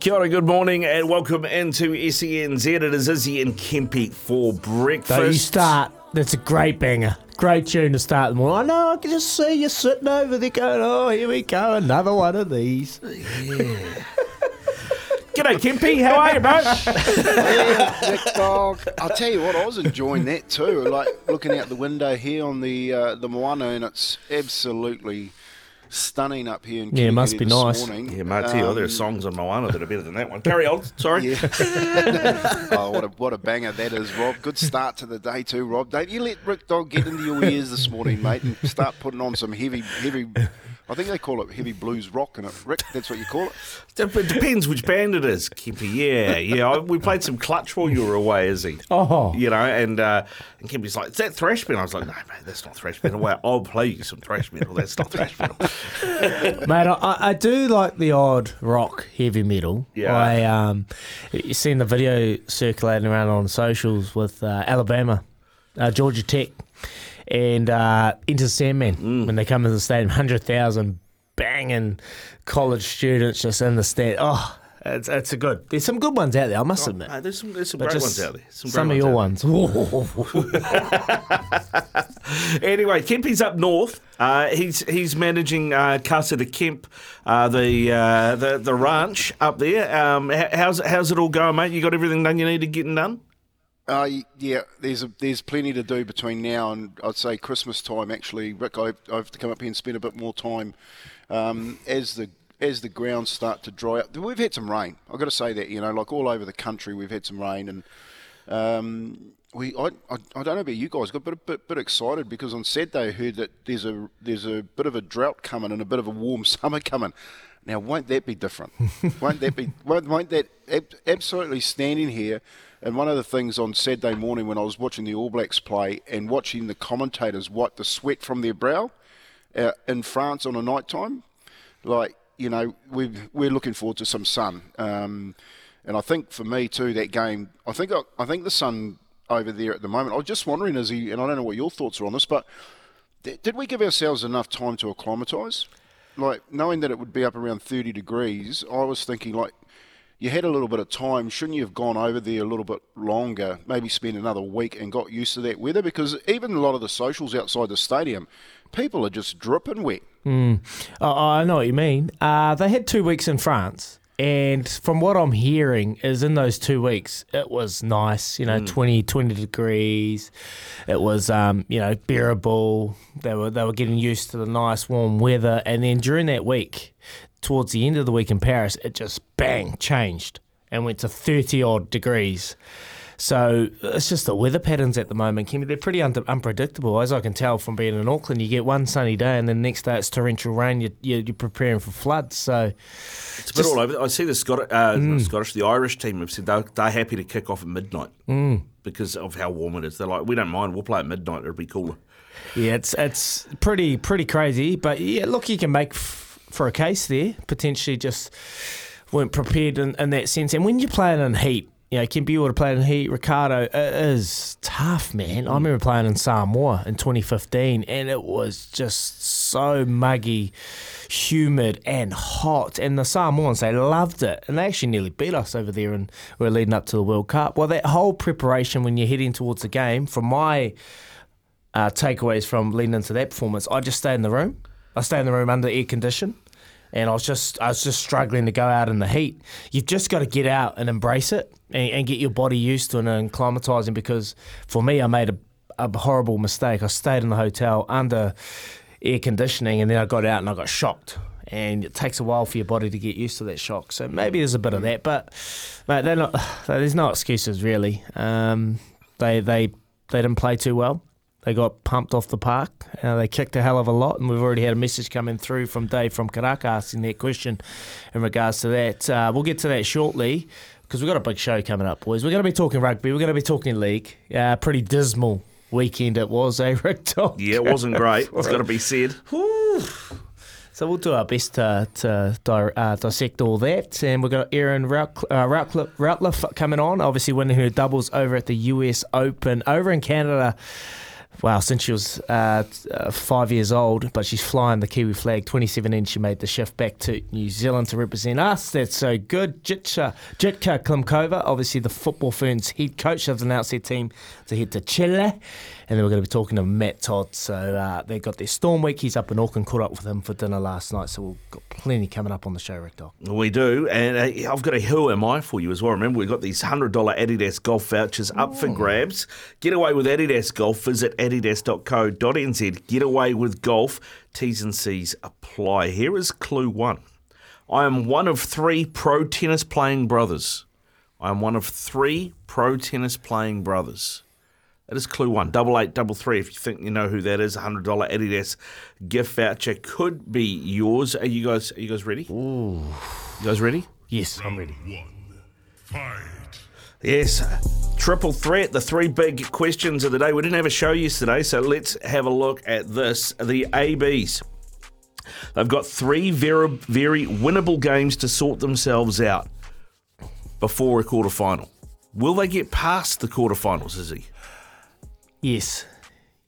Kia ora, good morning and welcome into SENZ. It is Izzy and Kempi for breakfast. So you start, that's a great banger. Great tune to start the morning. I know, I can just see you sitting over there going, oh, here we go, another one of these. Yeah. G'day, Kempi. How are you, bro? Yeah, Nick Dog. I'll tell you what, I was enjoying that too. Like looking out the window here on the Moana, and it's absolutely stunning up here in Canberra. Yeah, it must be nice. Morning. Yeah, mate, there are songs on Moana that are better than that one. Carry on, sorry. Yeah. Oh, what a banger that is, Rob. Good start to the day too, Rob. Don't you let Rick Dog get into your ears this morning, mate, and start putting on some heavy, I think they call it heavy blues rock, and it, Rick, that's what you call it? It depends which band it is, Kempi. Yeah. We played some Clutch while you were away, Izzy. Oh. You know, and Kempi's like, is that thrash metal? I was like, no, mate, that's not thrash metal. Well, I'll play you some thrash metal. That's not thrash metal. Mate, I do like the odd rock heavy metal. Yeah. You've seen the video circulating around on socials with Alabama, Georgia Tech, and Enter Sandman. When they come into the stadium, 100,000 banging college students just in the stand. Oh, it's a good. There's some good ones out there, I must admit. No, there's some great ones out there. Some of your ones. Anyway, Kempi's up north. He's managing Casa de Kemp, the ranch up there. How's it all going, mate? You got everything done you need to get done? Yeah, there's plenty to do between now and I'd say Christmas time. Actually, Rick, I have to come up here and spend a bit more time as the grounds start to dry up. We've had some rain. I've got to say that, you know, like all over the country, we've had some rain, and I don't know about you guys, got a bit excited because on Saturday I heard that there's a bit of a drought coming and a bit of a warm summer coming. Now, won't that be different? Absolutely standing here. And one of the things on Saturday morning when I was watching the All Blacks play and watching the commentators wipe the sweat from their brow in France on a night time, like, you know, we're looking forward to some sun. And I think for me too, that game, I think the sun over there at the moment, I was just wondering, Izzy, and I don't know what your thoughts are on this, but did we give ourselves enough time to acclimatise? Like, knowing that it would be up around 30 degrees, I was thinking, like, you had a little bit of time. Shouldn't you have gone over there a little bit longer, maybe spend another week and got used to that weather? Because even a lot of the socials outside the stadium, people are just dripping wet. I know what you mean. They had 2 weeks in France, and from what I'm hearing is in those 2 weeks, it was nice, you know, 20 degrees. It was, you know, bearable. They were getting used to the nice warm weather. And then during that week, towards the end of the week in Paris, it just bang changed and went to 30-odd degrees. So it's just the weather patterns at the moment, Kempi. They're pretty unpredictable, as I can tell from being in Auckland. You get one sunny day and then the next day it's torrential rain. You're preparing for floods. So it's a bit all over. I see the the Irish team have said they're happy to kick off at midnight because of how warm it is. They're like, we don't mind. We'll play at midnight. It'll be cooler. Yeah, it's pretty crazy. But, yeah, look, you can make for a case there, potentially just weren't prepared in that sense. And when you're playing in heat, you know, Kempi would have played in heat, Ricardo, it is tough, man. I remember playing in Samoa in 2015 and it was just so muggy, humid and hot. And the Samoans, they loved it. And they actually nearly beat us over there and we were leading up to the World Cup. Well, that whole preparation when you're heading towards the game, from my takeaways from leading into that performance, I just stay in the room. I stay in the room under air condition. And I was just struggling to go out in the heat. You've just got to get out and embrace it and get your body used to it and acclimatising, because for me I made a horrible mistake. I stayed in the hotel under air conditioning and then I got out and I got shocked. And it takes a while for your body to get used to that shock. So maybe there's a bit of that, but mate, there's no excuses really. They didn't play too well. They got pumped off the park. They kicked a hell of a lot, and we've already had a message coming through from Dave from Karaka asking that question in regards to that. We'll get to that shortly because we've got a big show coming up, boys. We're going to be talking rugby. We're going to be talking league. Pretty dismal weekend it was, Rick Talk? Yeah, it wasn't great. It's got to be said. Whew. So we'll do our best to dissect all that. And we've got Erin Routliff coming on, obviously winning her doubles over at the US Open. Over in Canada... Wow, since she was 5 years old, but she's flying the Kiwi flag. 2017, she made the shift back to New Zealand to represent us. That's so good. Jitka Klimkova, obviously the Football Ferns head coach, has announced their team to head to Chile. And then we're going to be talking to Matt Todd. So they got their Storm Week. He's up in Auckland, caught up with him for dinner last night. So we've got plenty coming up on the show, Rick Doc. We do. And I've got a Who Am I for you as well. Remember, we've got these $100 Adidas golf vouchers up for grabs. Get away with Adidas golf. Visit adidas.co.nz. Get away with golf. T's and C's apply. Here is clue one. I am one of three pro tennis playing brothers. I am one of three pro tennis playing brothers. That is clue one. 8833. If you think you know who that is, $100 Adidas gift voucher could be yours. Are you guys ready? Ooh. You guys ready? Yes, I'm ready. One, fight. Yes, triple threat, the three big questions of the day. We didn't have a show yesterday, so let's have a look at this. The ABs. They've got three very, very winnable games to sort themselves out before a quarterfinal. Will they get past the quarterfinals, Izzy? Yes.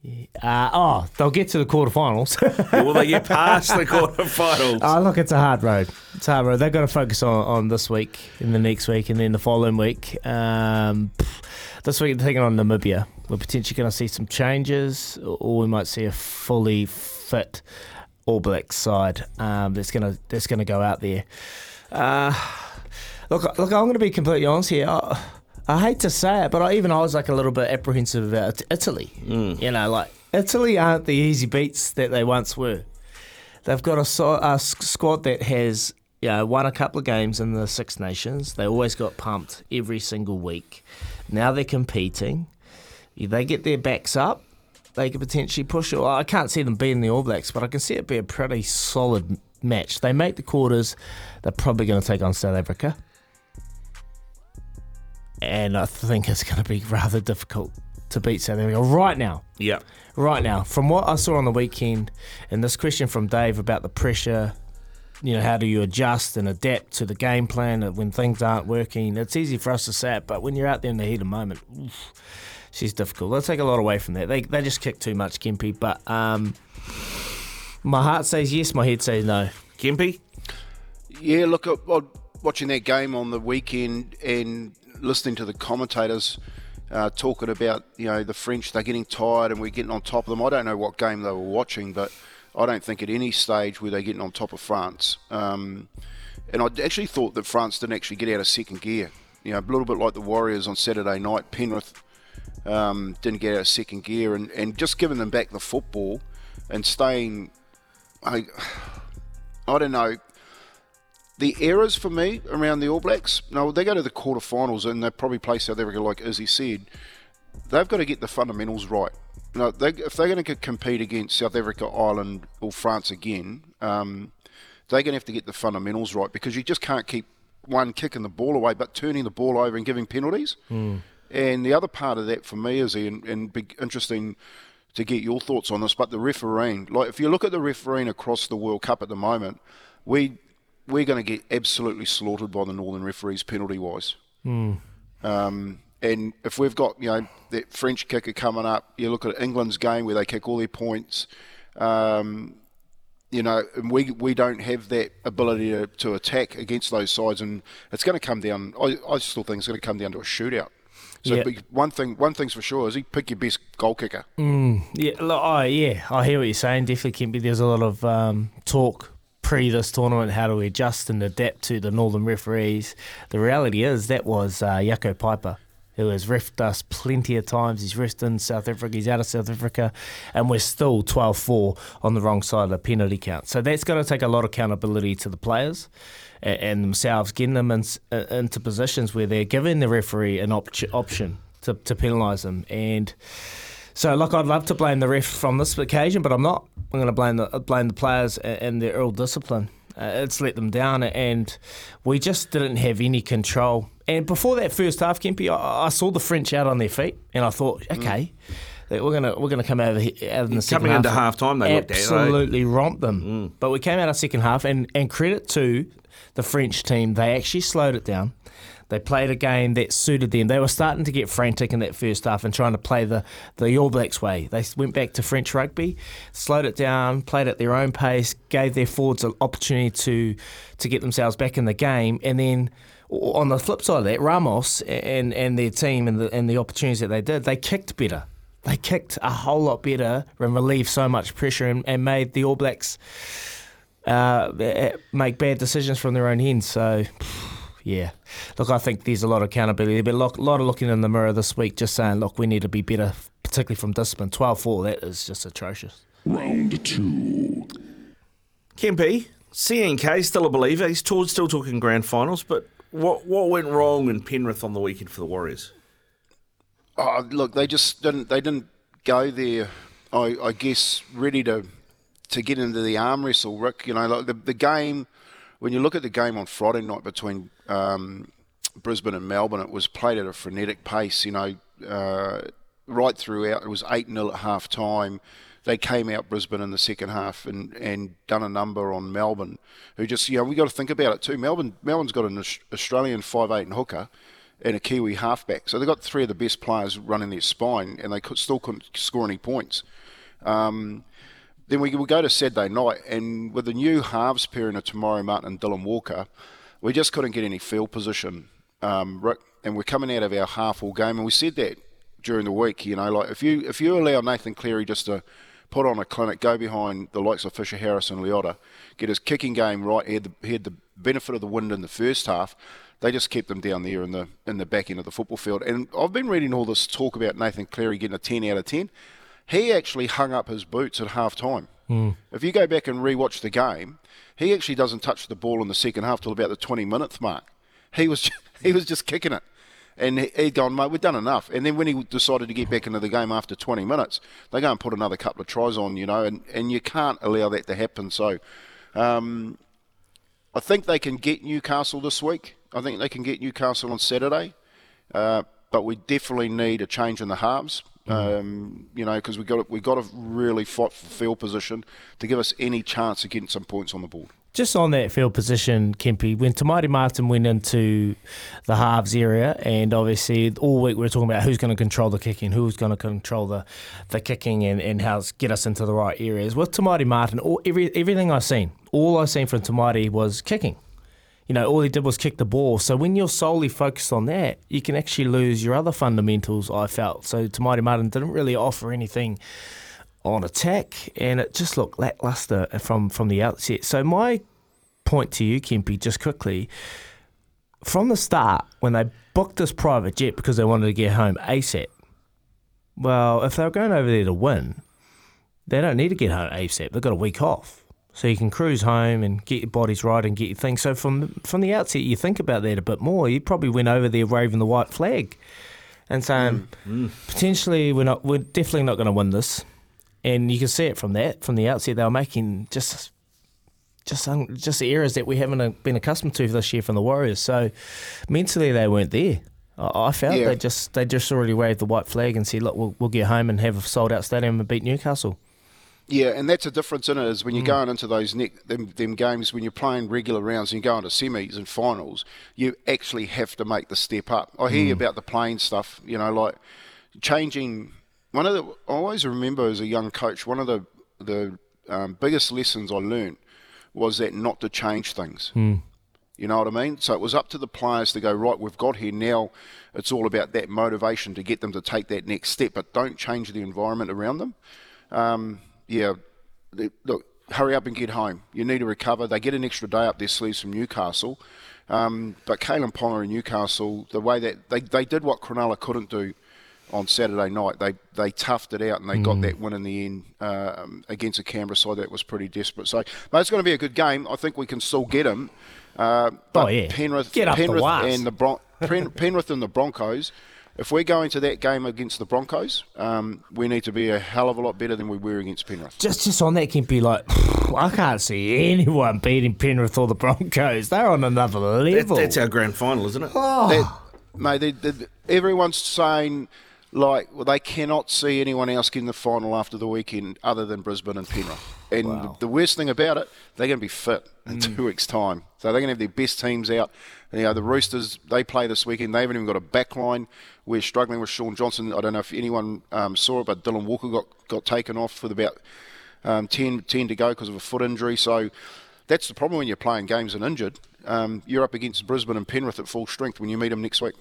They'll get to the quarterfinals. Will they get past the quarterfinals? Look, it's a hard road. It's a hard road. They've got to focus on this week, and the next week, and then the following week. This week they're taking on Namibia. We're potentially going to see some changes, or we might see a fully fit All Blacks side that's going to go out there. Look, I'm going to be completely honest here. I hate to say it, but I was like a little bit apprehensive about Italy. Mm. You know, like Italy aren't the easy beats that they once were. They've got a squad that has, you know, won a couple of games in the Six Nations. They always got pumped every single week. Now they're competing. If they get their backs up, they could potentially push it. Well, I can't see them beating the All Blacks, but I can see it be a pretty solid match. They make the quarters. They're probably going to take on South Africa. And I think it's going to be rather difficult to beat South Africa right now. Yeah. Right now. From what I saw on the weekend, and this question from Dave about the pressure, you know, how do you adjust and adapt to the game plan when things aren't working? It's easy for us to say it, but when you're out there in the heat of the moment, she's difficult. They'll take a lot away from that. They just kick too much, Kempi. But my heart says yes, my head says no. Kempi? Yeah, look, watching that game on the weekend and listening to the commentators talking about, you know, the French, they're getting tired and we're getting on top of them. I don't know what game they were watching, but I don't think at any stage were they getting on top of France. And I actually thought that France didn't actually get out of second gear. You know, a little bit like the Warriors on Saturday night, Penrith didn't get out of second gear. And just giving them back the football and staying, I don't know. The errors for me around the All Blacks, no, they go to the quarterfinals and they probably play South Africa, like Izzy said. They've got to get the fundamentals right. You know, if they're going to compete against South Africa, Ireland or France again, they're going to have to get the fundamentals right, because you just can't keep kicking the ball away but turning the ball over and giving penalties. Mm. And the other part of that for me, Izzy, and big, interesting to get your thoughts on this, but the refereeing. Like, if you look at the refereeing across the World Cup at the moment, we we're going to get absolutely slaughtered by the Northern referees penalty-wise. Mm. And if we've got, you know, that French kicker coming up, you look at England's game where they kick all their points, you know, and we don't have that ability to attack against those sides, and it's going to come down, I still think it's going to come down to a shootout. So yep. one thing's for sure is you pick your best goal kicker. Mm, yeah, I hear what you're saying. Definitely, Kempi, there's a lot of talk pre this tournament, how do we adjust and adapt to the Northern referees. The reality is that was Jaco Piper, who has refed us plenty of times. He's refed in South Africa, he's out of South Africa, and we're still 12-4 on the wrong side of the penalty count. So that's going to take a lot of accountability to the players and themselves, getting them into positions where they're giving the referee an option to penalise them. And so, look, I'd love to blame the ref from this occasion, but I'm not. I'm going to blame the players and their ill discipline. It's let them down, and we just didn't have any control. And before that first half, Kempi, I saw the French out on their feet, and I thought, okay, we're gonna come out in the second half. Coming into half time, they looked at it. Absolutely romped them. Mm. But we came out of second half, and credit to the French team, they actually slowed it down. They played a game that suited them. They were starting to get frantic in that first half and trying to play the All Blacks way. They went back to French rugby, slowed it down, played at their own pace, gave their forwards an opportunity to get themselves back in the game. And then on the flip side of that, Ramos and their team and the opportunities that they did, they kicked better. They kicked a whole lot better and relieved so much pressure and made the All Blacks make bad decisions from their own end. So... yeah. Look, I think there's a lot of accountability, but a lot of looking in the mirror this week, just saying, look, we need to be better, particularly from discipline. 12-4, that is just atrocious. Round two. Kempi, CNK, still a believer. He's still talking grand finals, but what went wrong in Penrith on the weekend for the Warriors? Oh, look, they didn't go there, I guess, ready to get into the arm wrestle, Rick. You know, like the game, when you look at the game on Friday night between Brisbane and Melbourne, it was played at a frenetic pace, you know, right throughout. It was 8-0 at half time. They came out, Brisbane, in the second half and done a number on Melbourne, who just, you know, we got to think about it too. Melbourne's got an Australian 5'8" and hooker and a Kiwi halfback. So they got three of the best players running their spine, and they still couldn't score any points. Then we go to Saturday night, and with the new halves pairing of Tamati Martin and Dylan Walker, we just couldn't get any field position, Rick. And we're coming out of our half-wall game, and we said that during the week, you know, like if you allow Nathan Cleary just to put on a clinic, go behind the likes of Fisher-Harris and Liotta, get his kicking game right, he had the benefit of the wind in the first half, they just kept them down there in the back end of the football field. And I've been reading all this talk about Nathan Cleary getting a 10 out of 10. He actually hung up his boots at half-time. Mm. If you go back and re-watch the game, he actually doesn't touch the ball in the second half till about the 20-minute mark. He was just kicking it. And he'd gone, mate, we've done enough. And then when he decided to get back into the game after 20 minutes, they go and put another couple of tries on, you know, and you can't allow that to happen. So I think they can get Newcastle this week. I think they can get Newcastle on Saturday. But we definitely need a change in the halves. You know, because we got to really fight for field position to give us any chance of getting some points on the board. Just on that field position, Kempi, when Tamati Martin went into the halves area, and obviously all week we were talking about who's going to control the kicking, who's going to control the kicking and how to get us into the right areas. With Tamati Martin, everything I've seen from Tamati was kicking. You know, all he did was kick the ball. So when you're solely focused on that, you can actually lose your other fundamentals, I felt. So Tamati Martin didn't really offer anything on attack, and it just looked lackluster from the outset. So my point to you, Kempi, just quickly, from the start, when they booked this private jet because they wanted to get home ASAP, well, if they were going over there to win, they don't need to get home ASAP. They've got a week off. So you can cruise home and get your bodies right and get your things. So from the outset, you think about that a bit more. You probably went over there waving the white flag and saying, potentially we're definitely not going to win this. And you can see it from that. From the outset, they were making just errors that we haven't been accustomed to this year from the Warriors. So mentally, they weren't there. I felt they just already waved the white flag and said, look, we'll get home and have a sold out stadium and beat Newcastle. Yeah, and that's a difference in it, is when you're going into those them games, when you're playing regular rounds and you're going to semis and finals, you actually have to make the step up. I hear you about the playing stuff, you know, like changing. I always remember as a young coach, one of the biggest lessons I learned was that not to change things. You know what I mean? So it was up to the players to go, right, we've got here now. It's all about that motivation to get them to take that next step, but don't change the environment around them. Look, hurry up and get home. You need to recover. They get an extra day up their sleeves from Newcastle. But Caelan Ponga and Newcastle, the way that they did what Cronulla couldn't do on Saturday night, they toughed it out and they got that win in the end against a Canberra side that was pretty desperate. So, mate, it's going to be a good game. I think we can still get them. Penrith and the Broncos. If we're going to that game against the Broncos, we need to be a hell of a lot better than we were against Penrith. Just on that, Kempy, like, I can't see anyone beating Penrith or the Broncos. They're on another level. That's our grand final, isn't it? Oh. Everyone's saying, like, well, they cannot see anyone else getting the final after the weekend other than Brisbane and Penrith. And the worst thing about it, they're going to be fit in 2 weeks' time. So they're going to have their best teams out. You know, the Roosters, they play this weekend. They haven't even got a back line. We're struggling with Shaun Johnson. I don't know if anyone saw it, but Dylan Walker got taken off with about 10 to go because of a foot injury. So that's the problem when you're playing games and injured. You're up against Brisbane and Penrith at full strength when you meet them next week.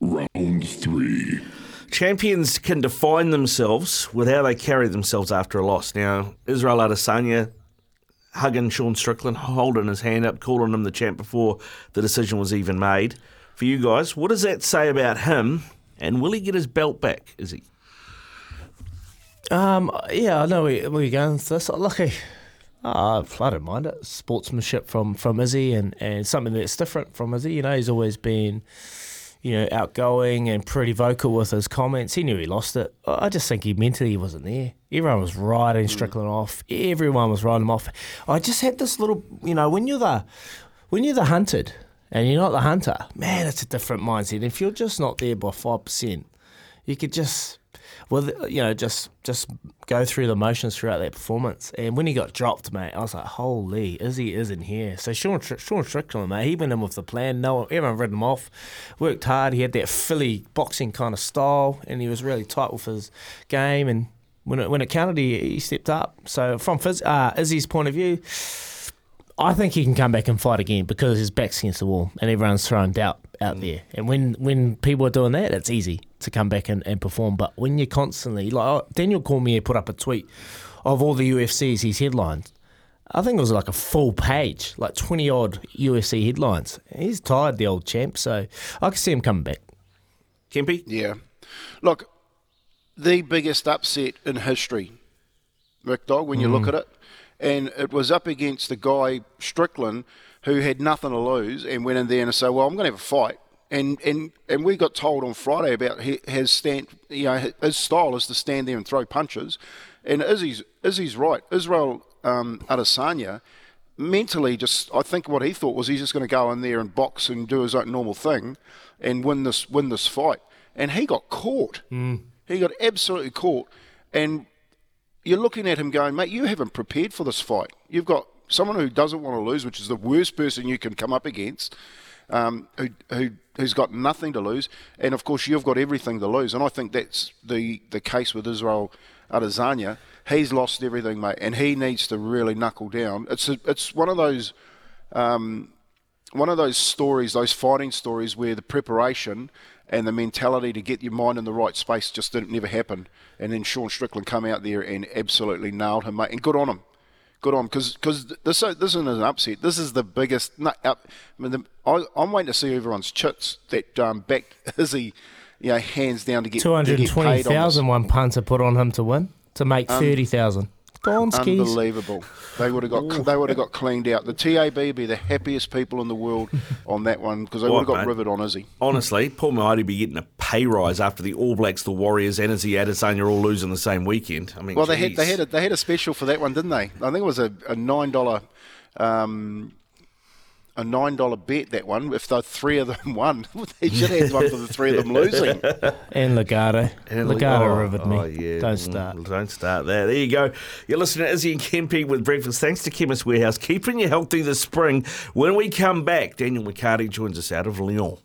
Round 3. Champions can define themselves with how they carry themselves after a loss. Now, Israel Adesanya hugging Sean Strickland, holding his hand up, calling him the champ before the decision was even made. For you guys, what does that say about him, and will he get his belt back, Izzy? I know where you're going with this. Lucky, I don't mind it. Sportsmanship from Izzy and something that's different from Izzy. You know, he's always been... you know, outgoing and pretty vocal with his comments. He knew he lost it. I just think he mentally wasn't there. Everyone was riding Strickland off. Everyone was riding him off. I just had this little, you know, when you're the hunted and you're not the hunter, man, it's a different mindset. If you're just not there by 5%, you could just, just go through the motions throughout that performance. And when he got dropped, mate, I was like, holy, Izzy isn't here. So Sean Strickland, mate, he went in with the plan. Everyone read him off, worked hard. He had that Philly boxing kind of style, and he was really tight with his game. And when it counted, he stepped up. So from Izzy's point of view, I think he can come back and fight again because his back's against the wall and everyone's throwing doubt out there. And when people are doing that, it's easy to come back and perform. But when you're constantly... Daniel Cormier put up a tweet of all the UFCs he's headlined. I think it was like a full page, like 20-odd UFC headlines. He's tired, the old champ, so I can see him coming back. Kempy? Yeah. Look, the biggest upset in history, Rick Dog, when you look at it, and it was up against the guy, Strickland, who had nothing to lose and went in there and said, well, I'm going to have a fight. And we got told on Friday about his style is to stand there and throw punches. And Izzy's right. Israel Adesanya, mentally just, I think what he thought was he's just going to go in there and box and do his own normal thing and win this fight. And he got caught. He got absolutely caught. And you're looking at him going, mate, you haven't prepared for this fight. You've got someone who doesn't want to lose, which is the worst person you can come up against, who's got nothing to lose, and of course you've got everything to lose. And I think that's the case with Israel Adesanya. He's lost everything, mate, and he needs to really knuckle down. It's one of those stories, those fighting stories, where the preparation and the mentality to get your mind in the right space just never happened. And then Sean Strickland come out there and absolutely nailed him, mate, and good on him. Good on, because this isn't an upset. This is the biggest. I'm waiting to see everyone's chits that backed Izzy, you know, hands down to get 220,000 one punter put on him to win, to make 30,000. Unbelievable! They would have got cleaned out. The TAB be the happiest people in the world on that one, because they would have got rivered on Izzy. Honestly, Paul Maui'd be getting a pay rise after the All Blacks, the Warriors, and Izzy Adesanya all losing the same weekend. I mean, well, they had a special for that one, didn't they? I think it was a $9. a $9 bet, that one. If the three of them won, they should have one for the three of them losing. And Legato. Legato riveted me. Oh, yeah. Don't start there. There you go. You're listening to Izzy and Kempe with Breakfast. Thanks to Chemist Warehouse, keeping you healthy this spring. When we come back, Daniel McCarty joins us out of Lyon.